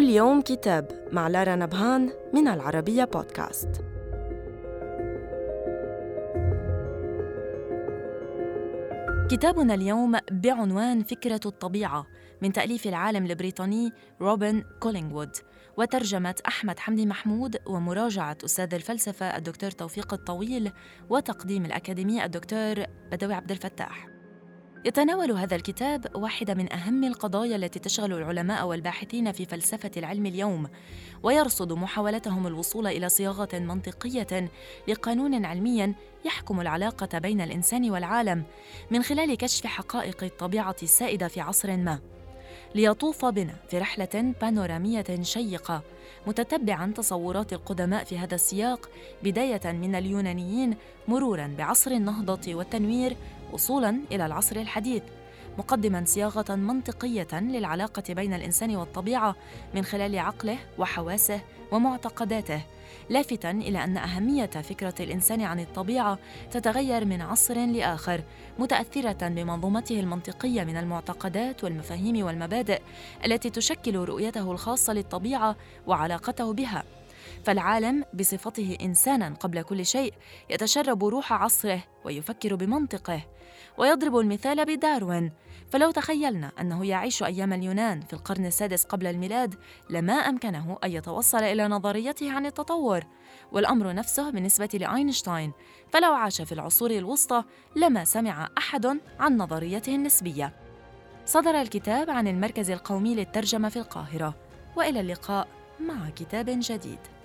كل يوم كتاب مع لارا نبهان من العربية بودكاست. كتابنا اليوم بعنوان فكرة الطبيعة من تأليف العالم البريطاني روبن كولينغوود وترجمة أحمد حمدي محمود ومراجعة أستاذ الفلسفة الدكتور توفيق الطويل وتقديم الأكاديمي الدكتور بدوي عبد الفتاح. يتناول هذا الكتاب واحدة من أهم القضايا التي تشغل العلماء والباحثين في فلسفة العلم اليوم، ويرصد محاولتهم الوصول إلى صياغة منطقية لقانون علمي يحكم العلاقة بين الإنسان والعالم من خلال كشف حقائق الطبيعة السائدة في عصر ما، ليطوف بنا في رحلة بانورامية شيقة متتبعاً تصورات القدماء في هذا السياق، بداية من اليونانيين مروراً بعصر النهضة والتنوير وصولاً إلى العصر الحديث، مقدماً صياغة منطقية للعلاقة بين الإنسان والطبيعة من خلال عقله وحواسه ومعتقداته، لافتاً إلى أن أهمية فكرة الإنسان عن الطبيعة تتغير من عصر لآخر، متأثرة بمنظومته المنطقية من المعتقدات والمفاهيم والمبادئ التي تشكل رؤيته الخاصة للطبيعة وعلاقته بها. فالعالم بصفته إنساناً قبل كل شيء يتشرب روح عصره ويفكر بمنطقه، ويضرب المثال بداروين. فلو تخيلنا أنه يعيش أيام اليونان في القرن السادس قبل الميلاد لما أمكنه أن يتوصل إلى نظريته عن التطور، والأمر نفسه بالنسبة لأينشتاين، فلو عاش في العصور الوسطى لما سمع أحد عن نظريته النسبية. صدر الكتاب عن المركز القومي للترجمة في القاهرة، وإلى اللقاء مع كتاب جديد.